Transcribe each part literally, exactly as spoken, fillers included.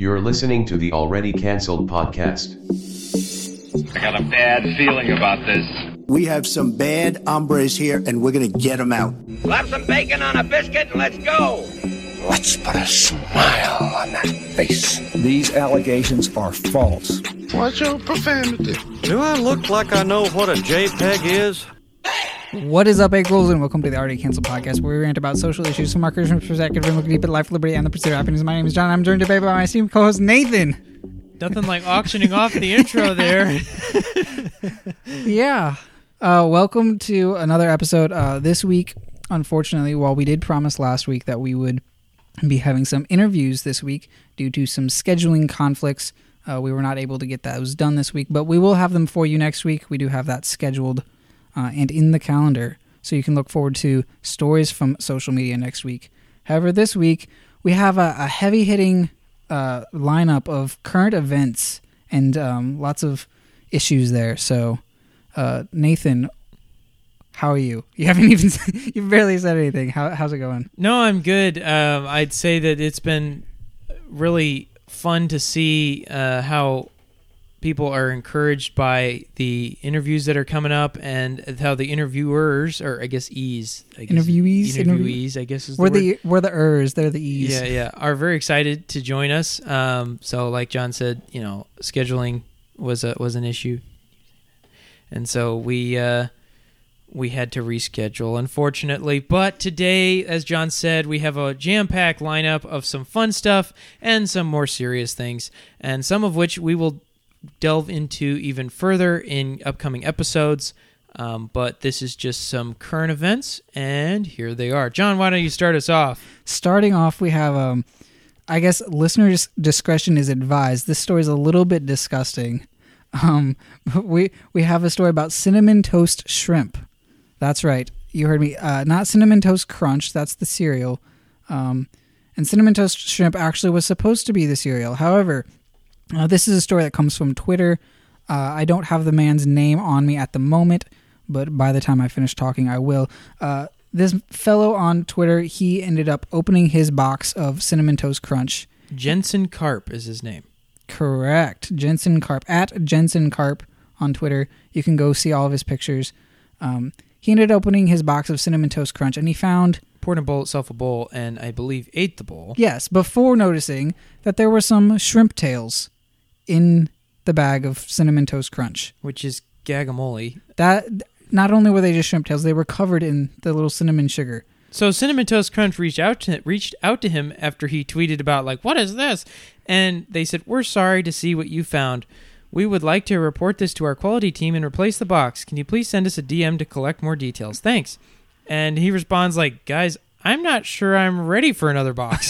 You're listening to the already canceled podcast. I got a bad feeling about this. We have some bad hombres here, and we're going to get them out. Slap some bacon on a biscuit and let's go. Let's put a smile on that face. These allegations are false. What's your profanity? Do I look like I know what a JPEG is? What is up, Aprils, and welcome to the Already Canceled Podcast, where we rant about social issues from our Christian perspective and look deep at life, liberty, and the pursuit of happiness. My name is John. I'm joined today by my esteemed co-host, Nathan. Nothing like auctioning off the intro there. yeah. Uh, welcome to another episode. Uh, this week, unfortunately, while we did promise last week that we would be having some interviews this week, due to some scheduling conflicts, uh, we were not able to get those done this week, but we will have them for you next week. We do have that scheduled Uh, and in the calendar, so you can look forward to stories from social media next week. However, this week, we have a, a heavy-hitting uh, lineup of current events and um, lots of issues there. So, uh, Nathan, how are you? You haven't even said, you barely said anything. How, how's it going? No, I'm good. Um, I'd say that it's been really fun to see uh, how people are encouraged by the interviews that are coming up, and how the interviewers, or I guess e's, I guess, interviewees, interviewees, I guess is the we're word. the we're the ers, they're the e's. Yeah, yeah, are very excited to join us. Um, so, like John said, you know, scheduling was a was an issue, and so we uh, we had to reschedule, unfortunately. But today, as John said, we have a jam-packed lineup of some fun stuff and some more serious things, and some of which we will delve into even further in upcoming episodes, um, but this is just some current events, and here they are. John, why don't you start us off? Starting off, we have, um, I guess, listener's discretion is advised. This story is a little bit disgusting. Um, but we we have a story about cinnamon toast shrimp. That's right, you heard me. Uh, not Cinnamon Toast Crunch. That's the cereal. Um, and Cinnamon Toast Shrimp actually was supposed to be the cereal. However, Uh, this is a story that comes from Twitter. Uh, I don't have the man's name on me at the moment, but by the time I finish talking, I will. Uh, this fellow on Twitter, he ended up opening his box of Cinnamon Toast Crunch. Jensen Carp is his name. Correct. Jensen Carp. At Jensen Carp on Twitter. You can go see all of his pictures. Um, he ended up opening his box of Cinnamon Toast Crunch, and he found... poured himself a bowl, and I believe ate the bowl. Yes, before noticing that there were some shrimp tails in the bag of Cinnamon Toast Crunch, which is gagamole. That not only were they just shrimp tails, they were covered in the little cinnamon sugar. So Cinnamon Toast Crunch reached out to reached out to him after he tweeted about, like, what is this? And they said, we're sorry to see what you found. We would like to report this to our quality team and replace the box. Can you please send us a D M to collect more details? Thanks. And he responds like, guys, I'm not sure I'm ready for another box.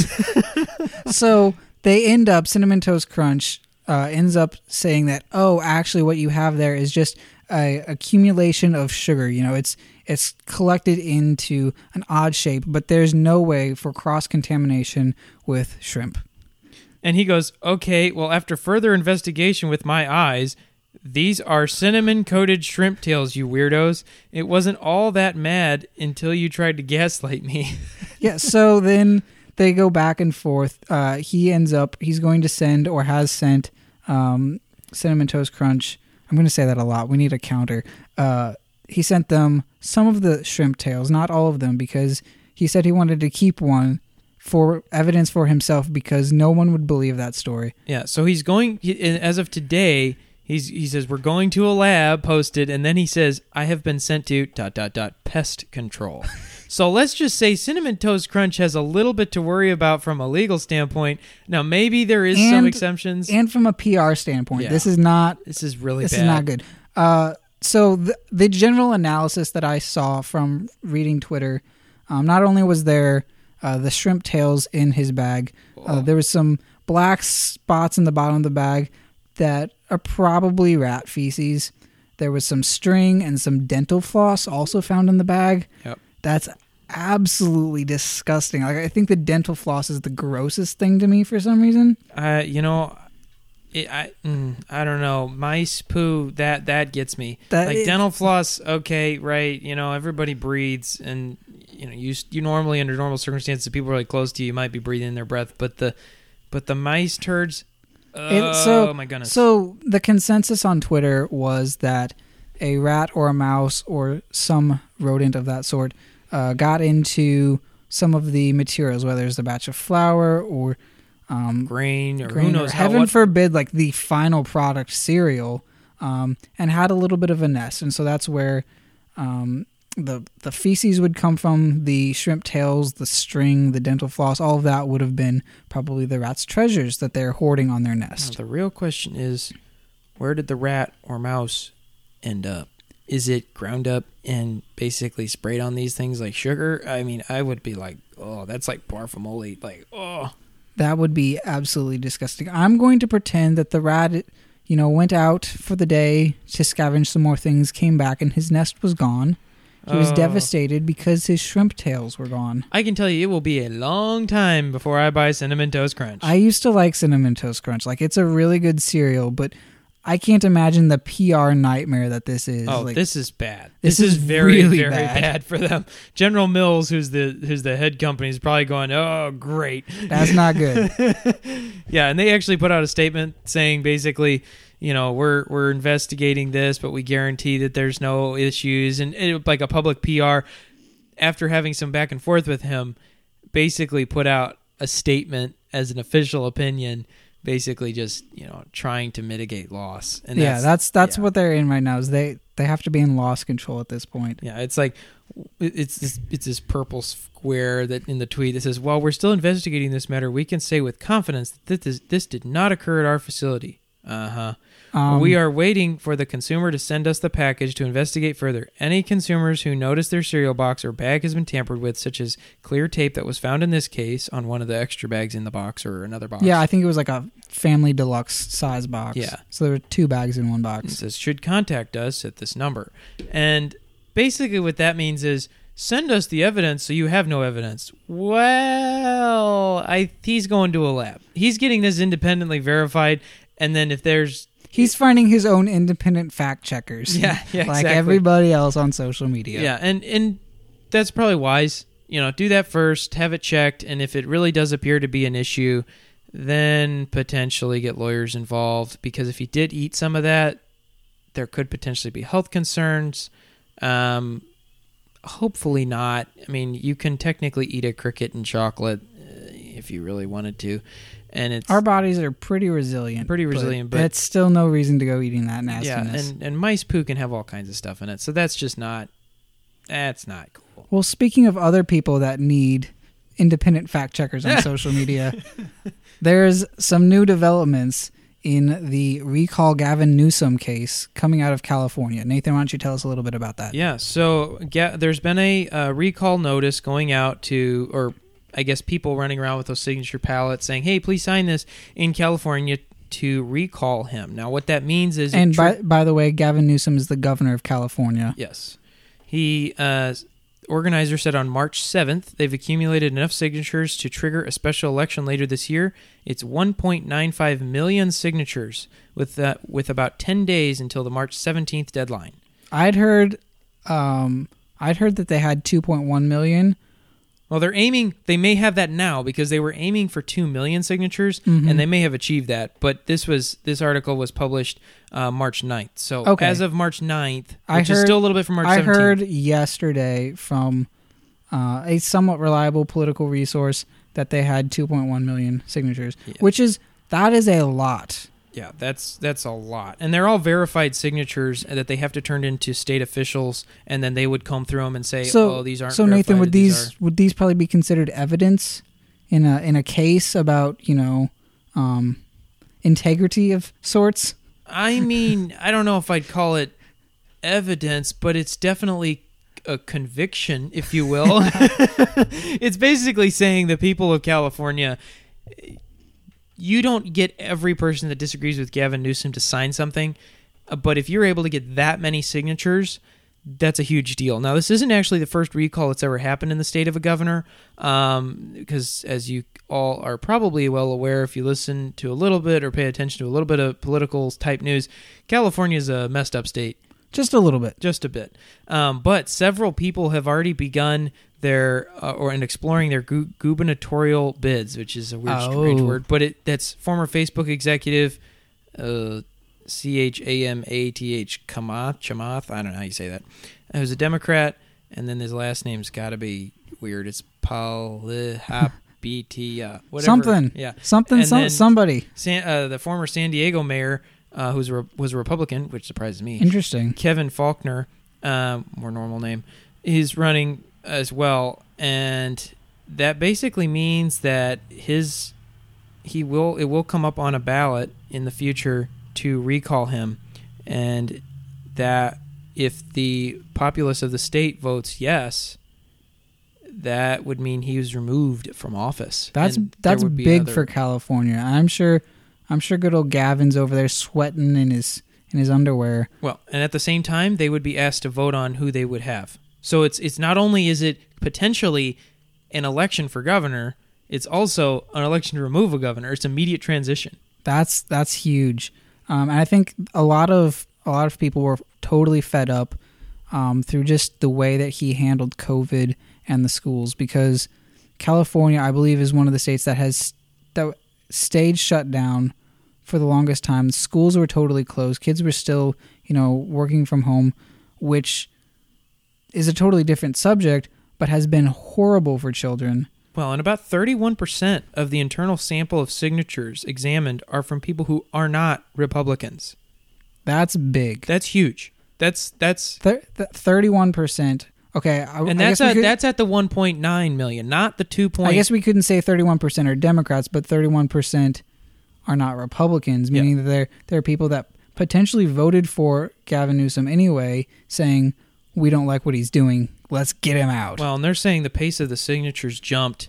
So they end up, Cinnamon Toast Crunch Uh, ends up saying that, oh, actually what you have there is just a accumulation of sugar. You know, it's it's collected into an odd shape, but there's no way for cross-contamination with shrimp. And he goes, okay, well, after further investigation with my eyes, these are cinnamon-coated shrimp tails, you weirdos. It wasn't all that mad until you tried to gaslight me. Yeah, so then they go back and forth. Uh, he ends up, he's going to send or has sent Um, Cinnamon Toast Crunch. I'm going to say that a lot. We need a counter. Uh, he sent them some of the shrimp tails, not all of them, because he said he wanted to keep one for evidence for himself because no one would believe that story. Yeah, so he's going, he, as of today, he's he says, we're going to a lab, posted, and then he says, I have been sent to dot, dot, dot, pest control. So let's just say Cinnamon Toast Crunch has a little bit to worry about from a legal standpoint. Now, maybe there is and, some exceptions. And from a P R standpoint. Yeah. This is not... This is really this bad. This is not good. Uh, so the, the general analysis that I saw from reading Twitter, um, not only was there uh, the shrimp tails in his bag, uh, there was some black spots in the bottom of the bag that are probably rat feces. There was some string and some dental floss also found in the bag. Yep. That's absolutely disgusting. Like, I think the dental floss is the grossest thing to me for some reason. Uh, you know, it, I mm, I don't know. Mice poo, that that gets me. That like, is, dental floss, okay, right. You know, everybody breathes, and, you know, you you normally, under normal circumstances, people really close to you might be breathing in their breath, but the But the mice turds, oh so, my goodness. So the consensus on Twitter was that a rat or a mouse or some rodent of that sort uh, got into some of the materials, whether it's a batch of flour or um, grain, or grain who knows or heaven how, forbid, like the final product cereal, um, and had a little bit of a nest. And so that's where um, the the feces would come from, the shrimp tails, the string, the dental floss, all of that would have been probably the rat's treasures that they're hoarding on their nest. Now, the real question is, where did the rat or mouse end up? Is it ground up and basically sprayed on these things like sugar? I mean, I would be like, oh, that's like barfamole. Like, oh. That would be absolutely disgusting. I'm going to pretend that the rat, you know, went out for the day to scavenge some more things, came back, and his nest was gone. He was oh. devastated because his shrimp tails were gone. I can tell you it will be a long time before I buy Cinnamon Toast Crunch. I used to like Cinnamon Toast Crunch. Like, it's a really good cereal, but I can't imagine the P R nightmare that this is. Oh, like, this is bad. This, this is, is very, really very bad. bad for them. General Mills, who's the who's the head company, is probably going, oh, great. That's not good. Yeah, and they actually put out a statement saying basically, you know, we're we're investigating this, but we guarantee that there's no issues. And it, like a public P R, after having some back and forth with him, basically put out a statement as an official opinion, basically just, you know, trying to mitigate loss. And yeah, that's that's, that's yeah. what they're in right now, is they, they have to be in loss control at this point. Yeah, it's like, it's this, it's this purple square that in the tweet that says, while we're still investigating this matter, we can say with confidence that this, this did not occur at our facility. Uh-huh. Um, we are waiting for the consumer to send us the package to investigate further. Any consumers who notice their cereal box or bag has been tampered with, such as clear tape that was found in this case on one of the extra bags in the box or another box. Yeah, I think it was like a family deluxe size box. Yeah. So there were two bags in one box. It says, should contact us at this number. And basically what that means is, send us the evidence so you have no evidence. Well, I he's going to a lab. He's getting this independently verified. And then if there's... He's finding his own independent fact checkers. Yeah, yeah, like exactly. Everybody else on social media. Yeah, and, and that's probably wise. You know, do that first, have it checked, and if it really does appear to be an issue, then potentially get lawyers involved. Because if he did eat some of that, there could potentially be health concerns. Um, hopefully not. I mean, you can technically eat a cricket and chocolate uh, if you really wanted to. And it's, our bodies are pretty resilient. Pretty resilient, but, but that's still no reason to go eating that nastiness. Yeah, and, and mice poo can have all kinds of stuff in it, so that's just not, that's not cool. Well, speaking of other people that need independent fact checkers on social media, there's some new developments in the recall Gavin Newsom case coming out of California. Nathan, why don't you tell us a little bit about that? Yeah, so ga- there's been a uh, recall notice going out to, or I guess people running around with those signature pallets saying, hey, please sign this in California to recall him. Now, what that means is... And by, tr- by the way, Gavin Newsom is the governor of California. Yes. He, uh, organizer said on March seventh, they've accumulated enough signatures to trigger a special election later this year. It's one point nine five million signatures with, uh, with about ten days until the March seventeenth deadline. I'd heard, um, I'd heard that they had two point one million. Well, they're aiming, they may have that now because they were aiming for two million signatures, mm-hmm. and they may have achieved that. But this was this article was published uh, March ninth. So okay. As of March ninth, which I heard, is still a little bit from March seventeenth. I heard yesterday from uh, a somewhat reliable political resource that they had two point one million signatures, yeah. which is, that is a lot. Yeah, that's that's a lot. And they're all verified signatures that they have to turn into state officials, and then they would comb through them and say, so, oh, these aren't so verified. So, Nathan, would these, these would these probably be considered evidence in a in a case about, you know, um, integrity of sorts? I mean, I don't know if I'd call it evidence, but it's definitely a conviction, if you will. It's basically saying the people of California... You don't get every person that disagrees with Gavin Newsom to sign something, but if you're able to get that many signatures, that's a huge deal. Now, this isn't actually the first recall that's ever happened in the state of a governor, um, because as you all are probably well aware, if you listen to a little bit or pay attention to a little bit of political type news, California is a messed up state. Just a little bit. Just a bit. Um, but several people have already begun their uh, or and exploring their gu- gubernatorial bids, which is a weird, oh. strange word. But it that's former Facebook executive uh, C H A M A T H Kamath, Chamath. I don't know how you say that. Who's a Democrat, and then his last name's got to be weird. It's Palihapitiya. B T, uh, whatever. Something. Yeah. Something, some, somebody. San, uh, the former San Diego mayor, uh, who re- was a Republican, which surprises me. Interesting. Kevin Faulkner, uh, more normal name, is running as well. And that basically means that his he will it will come up on a ballot in the future to recall him. And that if the populace of the state votes yes, that would mean he was removed from office. That's that's big another... for California. I'm sure, I'm sure good old Gavin's over there sweating in his in his underwear. Well, and at the same time, they would be asked to vote on who they would have. So it's it's not only is it potentially an election for governor, it's also an election to remove a governor. It's immediate transition. That's that's huge, um, and I think a lot of a lot of people were totally fed up um, through just the way that he handled COVID and the schools, because California, I believe, is one of the states that has that stayed shut down for the longest time. Schools were totally closed. Kids were still, you know, working from home, which is a totally different subject, but has been horrible for children. Well, and about thirty-one percent of the internal sample of signatures examined are from people who are not Republicans. That's big. That's huge. That's, that's... Th- th- thirty-one percent. Okay, I, and that's I at, could, that's at the one point nine million, not the two. Point, I guess we couldn't say thirty-one percent are Democrats, but thirty-one percent are not Republicans, meaning yeah. that there there are people that potentially voted for Gavin Newsom anyway, saying we don't like what he's doing, let's get him out. Well, and they're saying the pace of the signatures jumped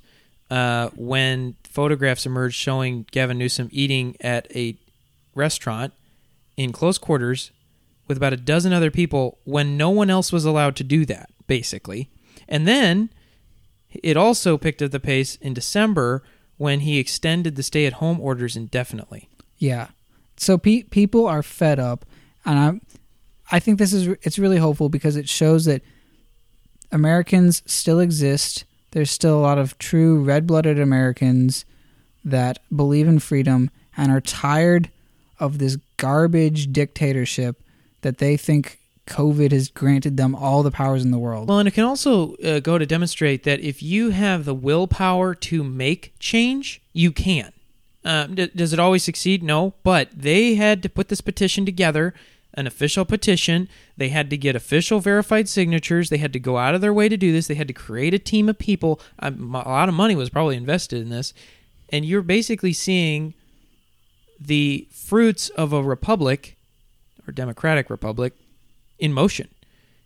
uh, when photographs emerged showing Gavin Newsom eating at a restaurant in close quarters with about a dozen other people when no one else was allowed to do that, basically. And then it also picked up the pace in December when he extended the stay-at-home orders indefinitely. Yeah. So pe- people are fed up, and I'm, I think this is it's really hopeful because it shows that Americans still exist. There's still a lot of true red-blooded Americans that believe in freedom and are tired of this garbage dictatorship that they think COVID has granted them all the powers in the world. Well, and it can also uh, go to demonstrate that if you have the willpower to make change, you can. Um, d- does it always succeed? No, but they had to put this petition together, an official petition. They had to get official verified signatures. They had to go out of their way to do this. They had to create a team of people. Um, a lot of money was probably invested in this. And you're basically seeing the fruits of a republic or democratic republic in motion.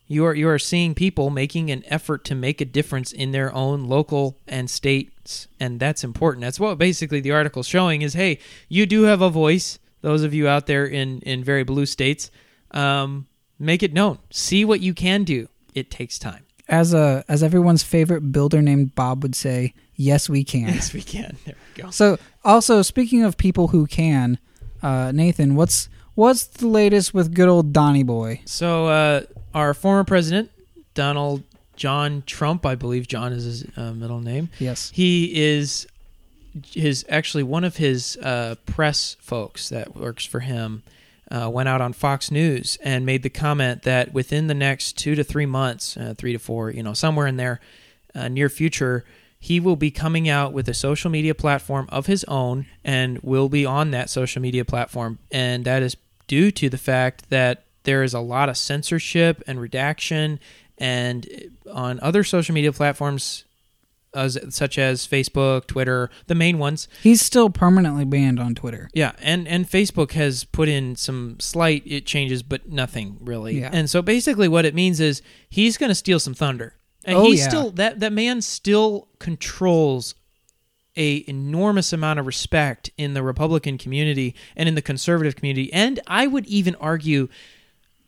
You are you are seeing people making an effort to make a difference in their own local and states, and that's important. That's what basically the article's showing is, hey, you do have a voice, those of you out there in, in very blue states. Um, make it known. See what you can do. It takes time. As a as everyone's favorite builder named Bob would say, yes, we can. Yes, we can. There we go. So, also, speaking of people who can, uh, Nathan, what's... What's the latest with good old Donnie Boy? So uh, our former president, Donald John Trump, I believe John is his uh, middle name. Yes. He is his actually one of his uh, press folks that works for him uh, went out on Fox News and made the comment that within the next two to three months, uh, three to four, you know, somewhere in their uh, near future, he will be coming out with a social media platform of his own and will be on that social media platform. And that is due to the fact that there is a lot of censorship and redaction, and on other social media platforms as, such as Facebook, Twitter, the main ones. He's still permanently banned on Twitter. Yeah, and, and Facebook has put in some slight it changes, but nothing really. Yeah. And so basically what it means is he's going to steal some thunder. And oh, he's yeah. still that, that man still controls a enormous amount of respect in the Republican community and in the conservative community, and I would even argue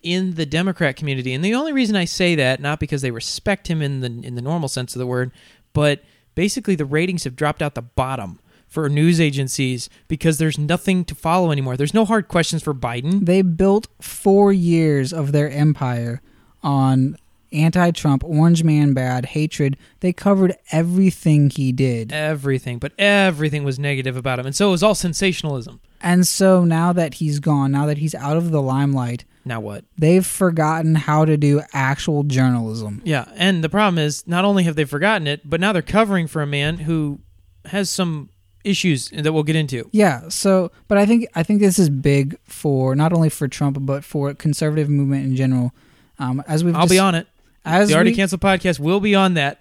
in the Democrat community. And the only reason I say that, not because they respect him in the in the normal sense of the word, but basically the ratings have dropped out the bottom for news agencies because there's nothing to follow anymore. There's no hard questions for Biden. They built four years of their empire on anti-Trump, orange man bad, hatred. They covered everything he did. Everything, but everything was negative about him. And so it was all sensationalism. And so now that he's gone, now that he's out of the limelight... Now what? They've forgotten how to do actual journalism. Yeah, and the problem is, not only have they forgotten it, but now they're covering for a man who has some issues that we'll get into. Yeah, so, but I think I think this is big for, not only for Trump, but for conservative movement in general. Um, as we've I'll just, be on it. As the Already we, Canceled podcast will be on that.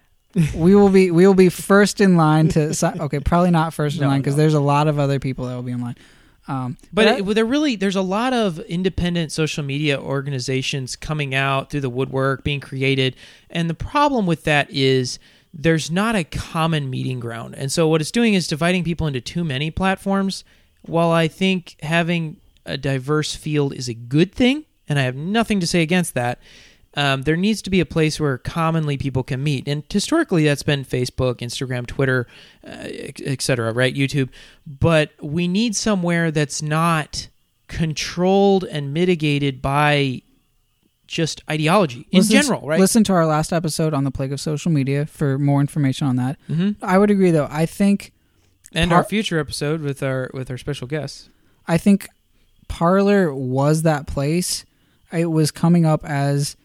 we will be we will be first in line to, okay, probably not first in no, line, because no. there's a lot of other people that will be in line. Um, but but it, there really, there's a lot of independent social media organizations coming out through the woodwork, being created. And the problem with that is there's not a common meeting ground. And so what it's doing is dividing people into too many platforms. While I think having a diverse field is a good thing, and I have nothing to say against that, um, there needs to be a place where commonly people can meet. And historically, that's been Facebook, Instagram, Twitter, uh, et cetera, right? YouTube. But we need somewhere that's not controlled and mitigated by just ideology in listen, general, right? Listen to our last episode on the plague of social media for more information on that. Mm-hmm. I would agree, though. I think... And par- our future episode with our with our special guests. I think Parler was that place. It was coming up as...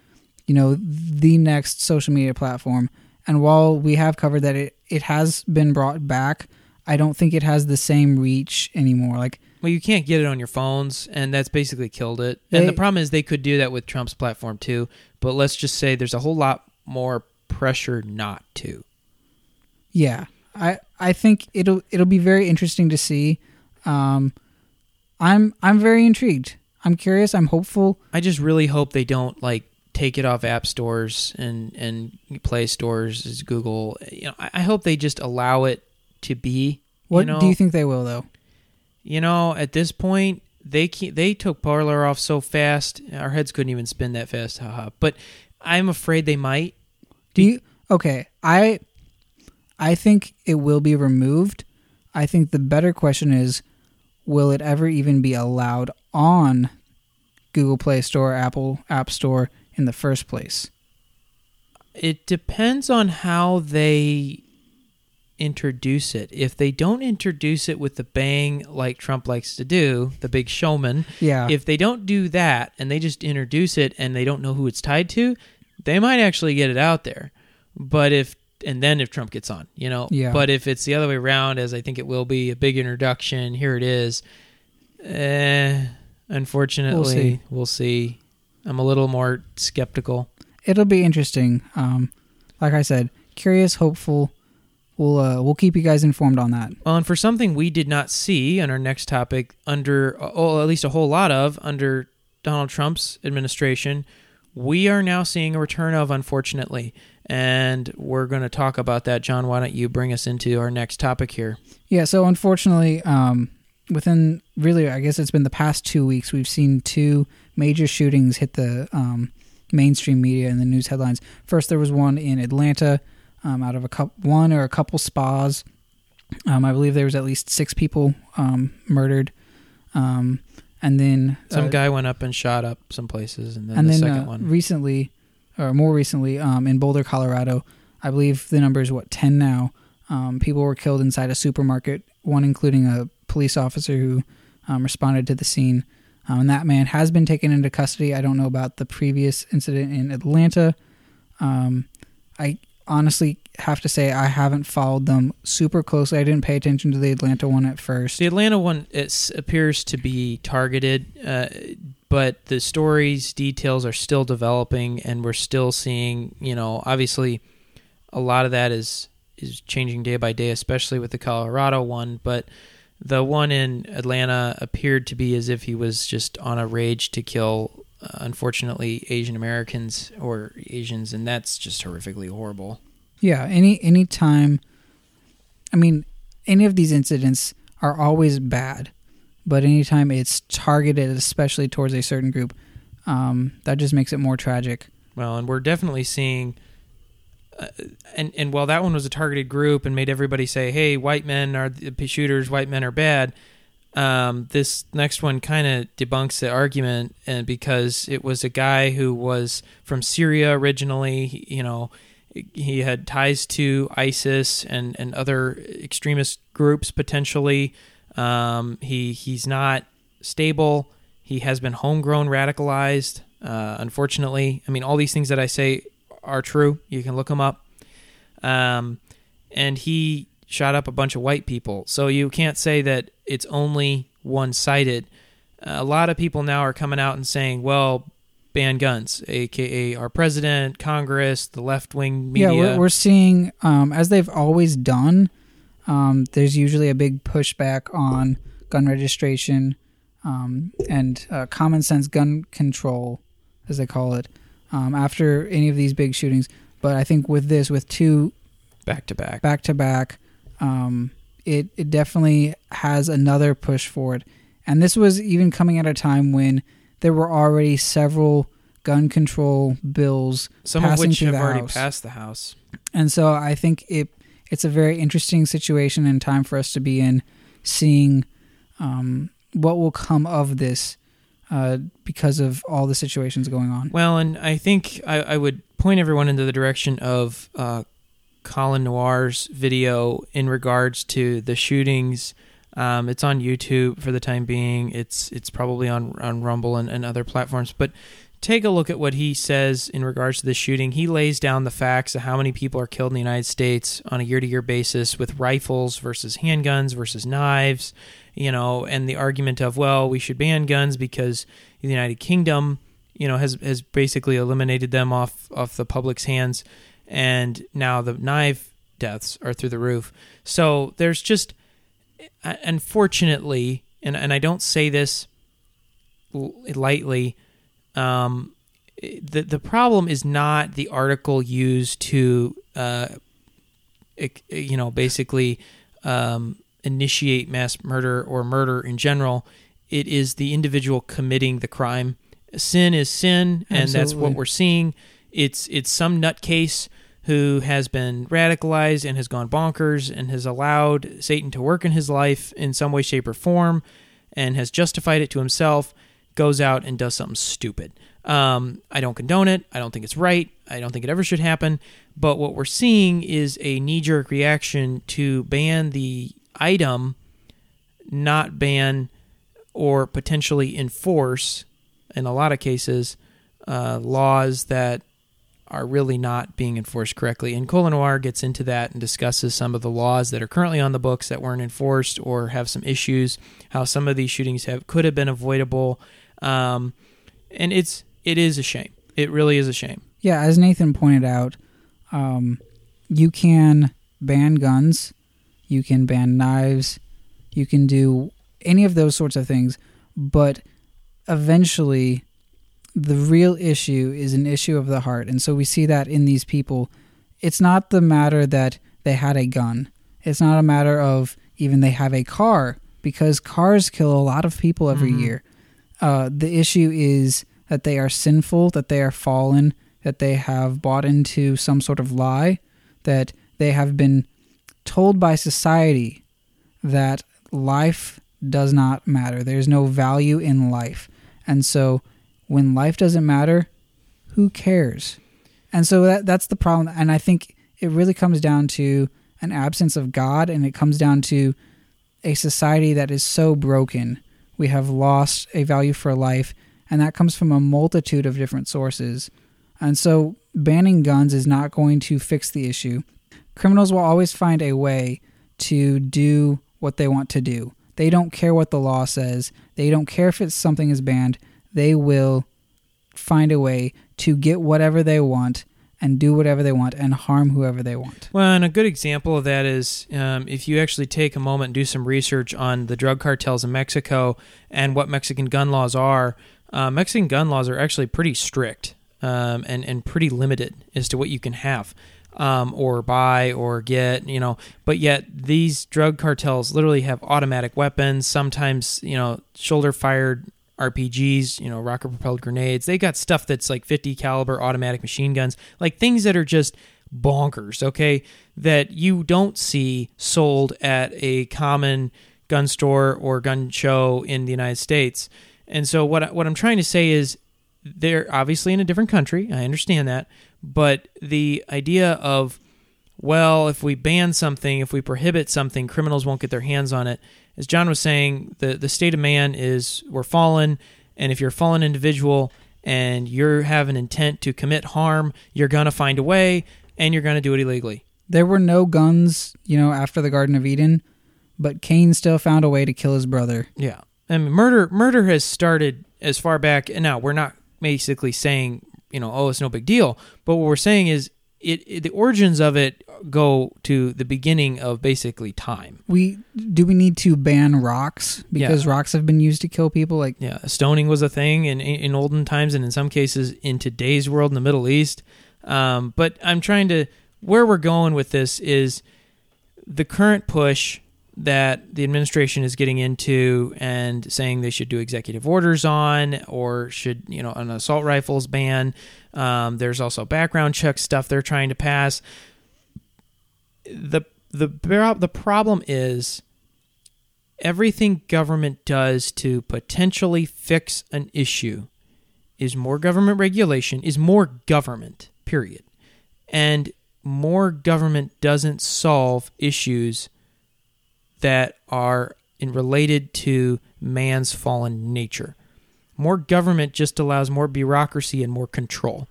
you know, the next social media platform. And while we have covered that it, it has been brought back, I don't think it has the same reach anymore. Like, well, you can't get it on your phones, and that's basically killed it. They, and the problem is they could do that with Trump's platform too, but let's just say there's a whole lot more pressure not to. Yeah. I I think it'll it'll be very interesting to see. Um, I'm I'm very intrigued. I'm curious. I'm hopeful. I just really hope they don't, like, take it off app stores and, and Play stores as Google. You know, I, I hope they just allow it to be. What you know? Do you think they will, though? You know, at this point, they ke- they took Parler off so fast, our heads couldn't even spin that fast. Haha. But I'm afraid they might. Do, do you? Okay, I I think it will be removed. I think the better question is, will it ever even be allowed on Google Play Store, Apple App Store, in the first place? It depends on how they introduce it. If they don't introduce it with the bang like Trump likes to do, the big showman, yeah. If they don't do that and they just introduce it and they don't know who it's tied to, they might actually get it out there. But if, and then if Trump gets on, you know, yeah. But if it's the other way around, as I think it will be, a big introduction, here it is. Eh, unfortunately, we'll see. We'll see. I'm a little more skeptical. It'll be interesting. Um, like I said, curious, hopeful. We'll uh, we'll keep you guys informed on that. Well, and for something we did not see on our next topic, under oh, at least a whole lot of under Donald Trump's administration, we are now seeing a return of, unfortunately, and we're going to talk about that. John, why don't you bring us into our next topic here? Yeah. So unfortunately, um, within really, I guess it's been the past two weeks, we've seen two major shootings hit the um, mainstream media and the news headlines. First, there was one in Atlanta, um, out of a couple, one or a couple spas. Um, I believe there was at least six people um, murdered, um, and then some uh, guy went up and shot up some places. And then and the then, second uh, one recently, or more recently, um, in Boulder, Colorado, I believe the number is what ten now. Um, people were killed inside a supermarket, one including a police officer who um, responded to the scene. Um, and that man has been taken into custody. I don't know about the previous incident in Atlanta. Um, I honestly have to say I haven't followed them super closely. I didn't pay attention to the Atlanta one at first. The Atlanta one, it appears to be targeted, uh, but the stories, details are still developing, and we're still seeing, you know, obviously a lot of that is, is changing day by day, especially with the Colorado one, but... the one in Atlanta appeared to be as if he was just on a rage to kill, uh, unfortunately, Asian Americans or Asians, and that's just horrifically horrible. Yeah, any any time, I mean, any of these incidents are always bad, but anytime it's targeted, especially towards a certain group, um, that just makes it more tragic. Well, and we're definitely seeing uh, and and while that one was a targeted group and made everybody say, hey, white men are the shooters, white men are bad, um, this next one kind of debunks the argument, and because it was a guy who was from Syria originally, you know, he had ties to ISIS and, and other extremist groups potentially. Um, he he's not stable. He has been homegrown radicalized, uh, unfortunately. I mean, all these things that I say are true. You can look them up. Um, and he shot up a bunch of white people. So you can't say that it's only one-sided. Uh, a lot of people now are coming out and saying, well, ban guns, a k a our president, Congress, the left-wing media. Yeah, we're, we're seeing, um, as they've always done, um, there's usually a big pushback on gun registration um, and uh, common sense gun control, as they call it, um, after any of these big shootings. But I think with this, with two back-to-back, back-to-back, um, it, it definitely has another push forward. And this was even coming at a time when there were already several gun control bills passing through the House. Some of which have already passed the House. And so I think it it's a very interesting situation and time for us to be in, seeing um, what will come of this uh, because of all the situations going on. Well, and I think I, I would point everyone into the direction of uh, Colin Noir's video in regards to the shootings. Um, it's on YouTube for the time being. It's it's probably on, on Rumble and, and other platforms. But take a look at what he says in regards to the shooting. He lays down the facts of how many people are killed in the United States on a year-to-year basis with rifles versus handguns versus knives, you know, and the argument of, well, we should ban guns because the United Kingdom, you know, has has basically eliminated them off, off the public's hands, and now the knife deaths are through the roof. So there's just... Unfortunately, and, and I don't say this lightly, um, the the problem is not the article used to, uh, you know, basically um, initiate mass murder or murder in general. It is the individual committing the crime. Sin is sin, and Absolutely. That's what we're seeing. It's it's some nutcase who has been radicalized and has gone bonkers and has allowed Satan to work in his life in some way, shape, or form, and has justified it to himself, goes out and does something stupid. Um, I don't condone it. I don't think it's right. I don't think it ever should happen. But what we're seeing is a knee-jerk reaction to ban the item, not ban or potentially enforce, in a lot of cases, uh, laws that are really not being enforced correctly. And Colin Noir gets into that and discusses some of the laws that are currently on the books that weren't enforced or have some issues, how some of these shootings have could have been avoidable. Um, and it's it is a shame. It really is a shame. Yeah, as Nathan pointed out, um, you can ban guns, you can ban knives, you can do any of those sorts of things, but eventually... the real issue is an issue of the heart. And so we see that in these people. It's not the matter that they had a gun. It's not a matter of even they have a car, because cars kill a lot of people every mm-hmm. year. Uh, the issue is that they are sinful, that they are fallen, that they have bought into some sort of lie, that they have been told by society that life does not matter. There's no value in life. And so... when life doesn't matter, who cares? And so that that's the problem. And I think it really comes down to an absence of God, and it comes down to a society that is so broken. We have lost a value for life, and that comes from a multitude of different sources. And so banning guns is not going to fix the issue. Criminals will always find a way to do what they want to do. They don't care what the law says. They don't care if it's something is banned. They will find a way to get whatever they want and do whatever they want and harm whoever they want. Well, and a good example of that is um, if you actually take a moment and do some research on the drug cartels in Mexico and what Mexican gun laws are, uh, Mexican gun laws are actually pretty strict um, and, and pretty limited as to what you can have um, or buy or get, you know. But yet these drug cartels literally have automatic weapons, sometimes, you know, shoulder-fired R P Gs, you know, rocket propelled grenades. They got stuff that's like fifty caliber automatic machine guns, like things that are just bonkers, okay, that you don't see sold at a common gun store or gun show in the United States. And so what, what I'm trying to say is they're obviously in a different country. I understand that. But the idea of, well, if we ban something, if we prohibit something, criminals won't get their hands on it. As John was saying, the, the state of man is we're fallen. And if you're a fallen individual and you have an intent to commit harm, you're going to find a way and you're going to do it illegally. There were no guns, you know, after the Garden of Eden, but Cain still found a way to kill his brother. Yeah. I mean, murder murder has started as far back, and now we're not basically saying, you know, oh, it's no big deal. But what we're saying is it, it the origins of it go to the beginning of basically time. We do we need to ban rocks because yeah. rocks have been used to kill people? Like yeah, stoning was a thing in, in olden times, and in some cases in today's world in the Middle East. Um, but I'm trying to where we're going with this is the current push that the administration is getting into and saying they should do executive orders on, or should, you know, an assault rifles ban. Um, there's also background check stuff they're trying to pass. The, the, the problem is everything government does to potentially fix an issue is more government regulation, is more government, period. And more government doesn't solve issues that are in related to man's fallen nature. More government just allows more bureaucracy and more control.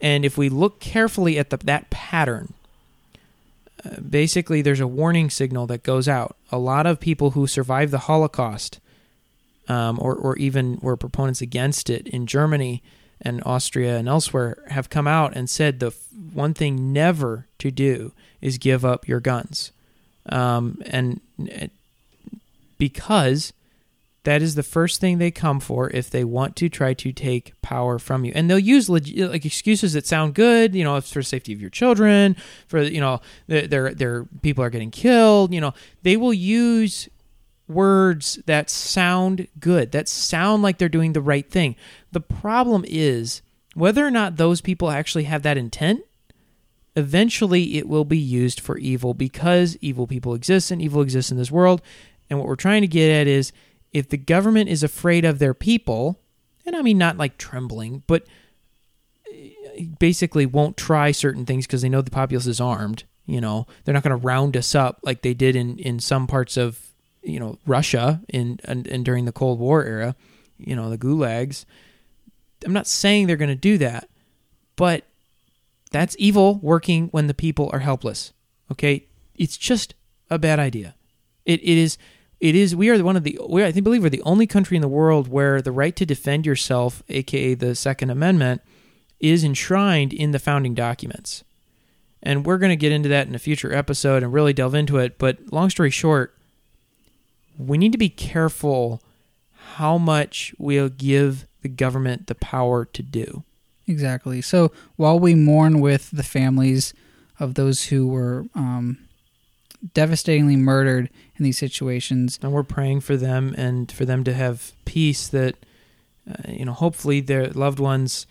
And if we look carefully at the, that pattern, uh, basically there's a warning signal that goes out. A lot of people who survived the Holocaust, um, or, or even were proponents against it in Germany and Austria and elsewhere, have come out and said the f- one thing never to do is give up your guns. Um, and uh, because that is the first thing they come for if they want to try to take power from you. And they'll use leg- like excuses that sound good, you know, it's for the safety of your children, for, you know, their, their, their people are getting killed, you know, they will use words that sound good, that sound like they're doing the right thing. The problem is whether or not those people actually have that intent. Eventually, it will be used for evil because evil people exist and evil exists in this world. And what we're trying to get at is if the government is afraid of their people, and I mean not like trembling, but basically won't try certain things because they know the populace is armed. You know, they're not going to round us up like they did in, in some parts of, you know, Russia in and, and during the Cold War era, you know, the gulags. I'm not saying they're going to do that, but that's evil working when the people are helpless, okay? It's just a bad idea. It It is, it is. we are one of the, we are, I think, believe we're the only country in the world where the right to defend yourself, a k a the Second Amendment, is enshrined in the founding documents. And we're going to get into that in a future episode and really delve into it, but long story short, we need to be careful how much we'll give the government the power to do. Exactly. So while we mourn with the families of those who were um, devastatingly murdered in these situations, and we're praying for them and for them to have peace that, uh, you know, hopefully their loved ones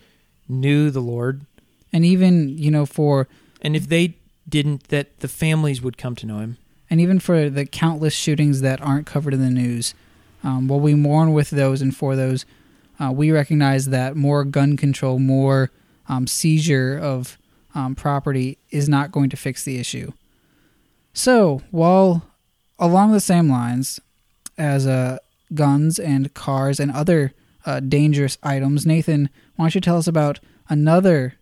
knew the Lord. And even, you know, for... And if they didn't, that the families would come to know him. And even for the countless shootings that aren't covered in the news, um, while we mourn with those and for those, Uh, we recognize that more gun control, more um, seizure of um, property is not going to fix the issue. So, while along the same lines as uh, guns and cars and other uh, dangerous items, Nathan, why don't you tell us about another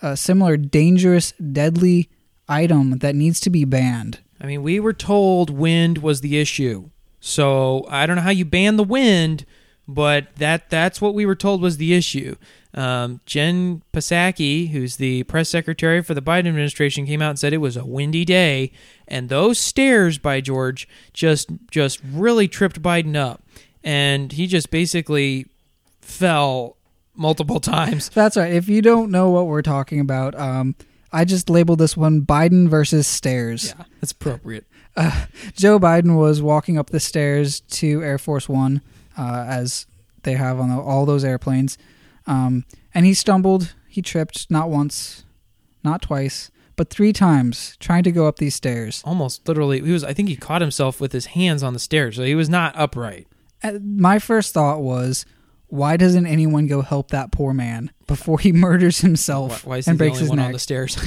uh, similar dangerous, deadly item that needs to be banned? I mean, we were told wind was the issue. So, I don't know how you ban the wind, but that that's what we were told was the issue. Um, Jen Psaki, who's the press secretary for the Biden administration, came out and said it was a windy day, and those stairs, by George, just just really tripped Biden up. And he just basically fell multiple times. That's right. If you don't know what we're talking about, um, I just labeled this one Biden versus stairs. Yeah, that's appropriate. Uh, Joe Biden was walking up the stairs to Air Force One, Uh, as they have on the, all those airplanes. Um, and he stumbled, he tripped, not once, not twice, but three times trying to go up these stairs. Almost literally. He was. I think he caught himself with his hands on the stairs, so he was not upright. And my first thought was, why doesn't anyone go help that poor man before he murders himself why, why is he and breaks the only his one neck on the stairs?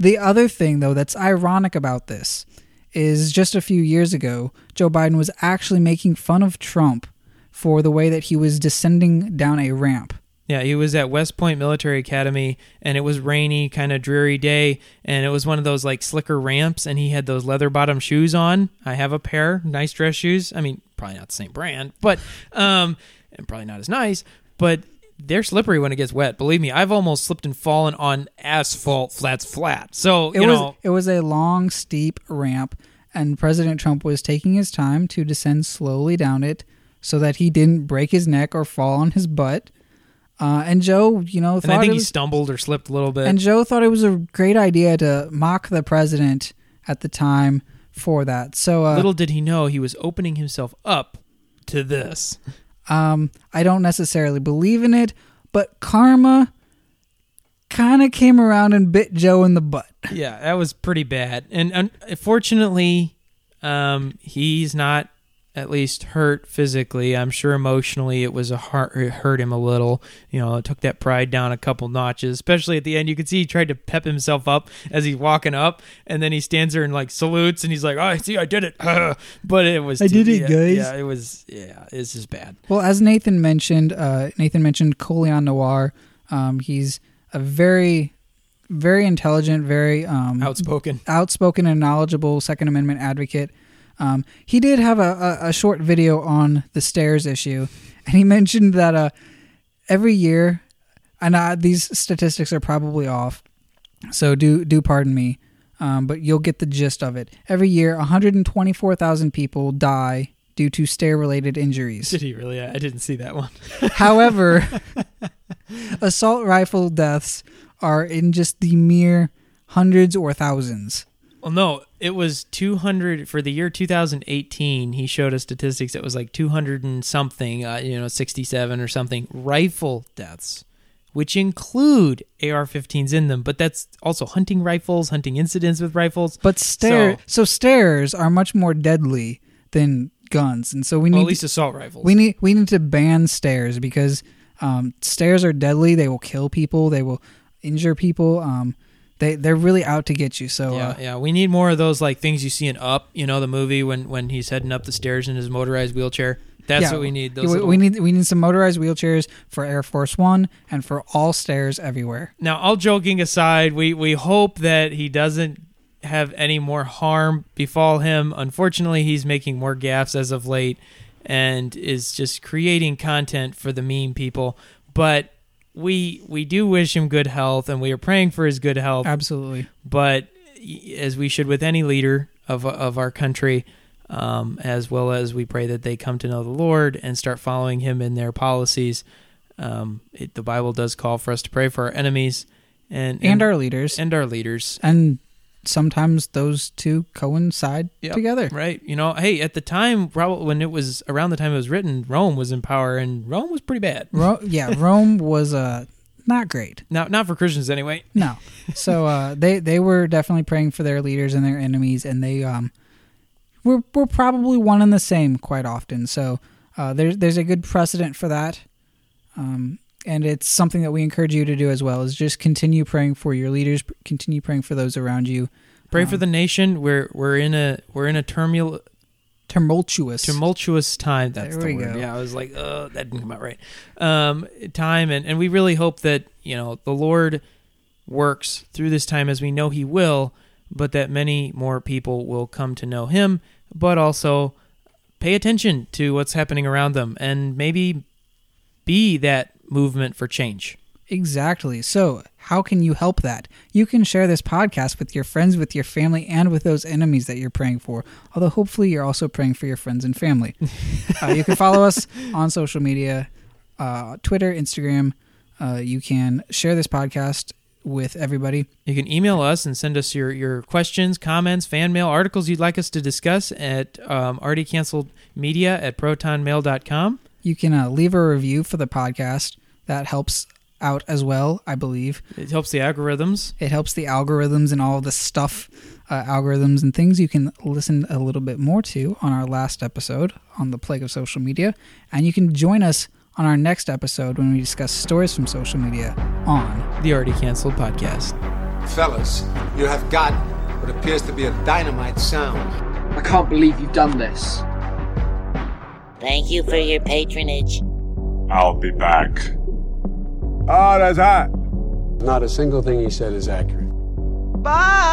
The other thing, though, that's ironic about this is just a few years ago, Joe Biden was actually making fun of Trump for the way that he was descending down a ramp. Yeah, he was at West Point Military Academy, and it was rainy, kind of dreary day, and it was one of those, like, slicker ramps, and he had those leather-bottom shoes on. I have a pair, nice dress shoes. I mean, probably not the same brand, but, um, and probably not as nice, but they're slippery when it gets wet. Believe me, I've almost slipped and fallen on asphalt flats flat. So, you it was, know. It was a long, steep ramp, and President Trump was taking his time to descend slowly down it so that he didn't break his neck or fall on his butt. Uh, and Joe, you know, thought and I think it was, he stumbled or slipped a little bit. And Joe thought it was a great idea to mock the president at the time for that. So uh, little did he know he was opening himself up to this. Um, I don't necessarily believe in it, but karma kind of came around and bit Joe in the butt. Yeah, that was pretty bad. And unfortunately, um, he's not at least hurt physically. I'm sure emotionally it was a heart, it hurt him a little. You know, it took that pride down a couple notches, especially at the end. You could see he tried to pep himself up as he's walking up, and then he stands there and like salutes, and he's like, "Oh, see, I did it." But it was, I too, did it, yeah, guys. Yeah, it was. Yeah, it's just bad. Well, as Nathan mentioned, uh, Nathan mentioned Colin Noir. Um, he's a very, very intelligent, very um, outspoken, outspoken and knowledgeable Second Amendment advocate. Um, he did have a, a, a short video on the stairs issue, and he mentioned that uh, every year, and uh, these statistics are probably off, so do do pardon me, um, but you'll get the gist of it. Every year, one hundred twenty-four thousand people die due to stair-related injuries. Did he really? I didn't see that one. However, assault rifle deaths are in just the mere hundreds or thousands. Well, no, it was two hundred for the year two thousand eighteen. He showed us statistics that was like two hundred and something, uh, you know, sixty-seven or something rifle deaths, which include A R fifteens in them. But that's also hunting rifles, hunting incidents with rifles. But stairs, so, so stairs are much more deadly than guns, and so we well, need at least to, assault rifles. We need we need to ban stairs because um, stairs are deadly. They will kill people. They will injure people. Um, They, they're really out to get you. So yeah, uh, yeah, we need more of those like things you see in Up, you know, the movie when, when he's heading up the stairs in his motorized wheelchair. That's yeah, what we need. Those we, little... we need we need some motorized wheelchairs for Air Force One and for all stairs everywhere. Now, all joking aside, we, we hope that he doesn't have any more harm befall him. Unfortunately, he's making more gaffes as of late and is just creating content for the meme people. But We we do wish him good health, and we are praying for his good health. Absolutely. But as we should with any leader of of our country, um, as well as we pray that they come to know the Lord and start following him in their policies. Um, it, the Bible does call for us to pray for our enemies. And, and, and our leaders. And our leaders. And sometimes those two coincide yep, together. Right. You know, hey, at the time, probably when it was around the time it was written, Rome was in power, and Rome was pretty bad. Ro- yeah, Rome was uh, not great. Not, not for Christians anyway. No. So uh, they, they were definitely praying for their leaders and their enemies, and they um, were, were probably one and the same quite often. So uh, there's, there's a good precedent for that. Um And it's something that we encourage you to do as well, is just continue praying for your leaders, continue praying for those around you. Pray um, for the nation. We're we're in a we're in a turmoil, tumultuous tumultuous time. That's there the we word. Go. Yeah, I was like, oh, that didn't come out right. Um, time and, and we really hope that, you know, the Lord works through this time as we know he will, but that many more people will come to know him, but also pay attention to what's happening around them and maybe be that movement for change. Exactly. So how can you help that? You can share this podcast with your friends, with your family, and with those enemies that you're praying for. Although hopefully you're also praying for your friends and family. uh, you can follow us on social media, uh, Twitter, Instagram. Uh, you can share this podcast with everybody. You can email us and send us your, your questions, comments, fan mail, articles you'd like us to discuss at um, already canceled media at protonmail dot com. You can uh, leave a review for the podcast. That helps out as well, I believe. It helps the algorithms. It helps the algorithms and all the stuff, uh, algorithms and things you can listen a little bit more to on our last episode on the plague of social media. And you can join us on our next episode when we discuss stories from social media on the Already Canceled podcast. Fellas, you have got what appears to be a dynamite sound. I can't believe you've done this. Thank you for your patronage. I'll be back. Oh, that's hot. Not a single thing he said is accurate. Bye!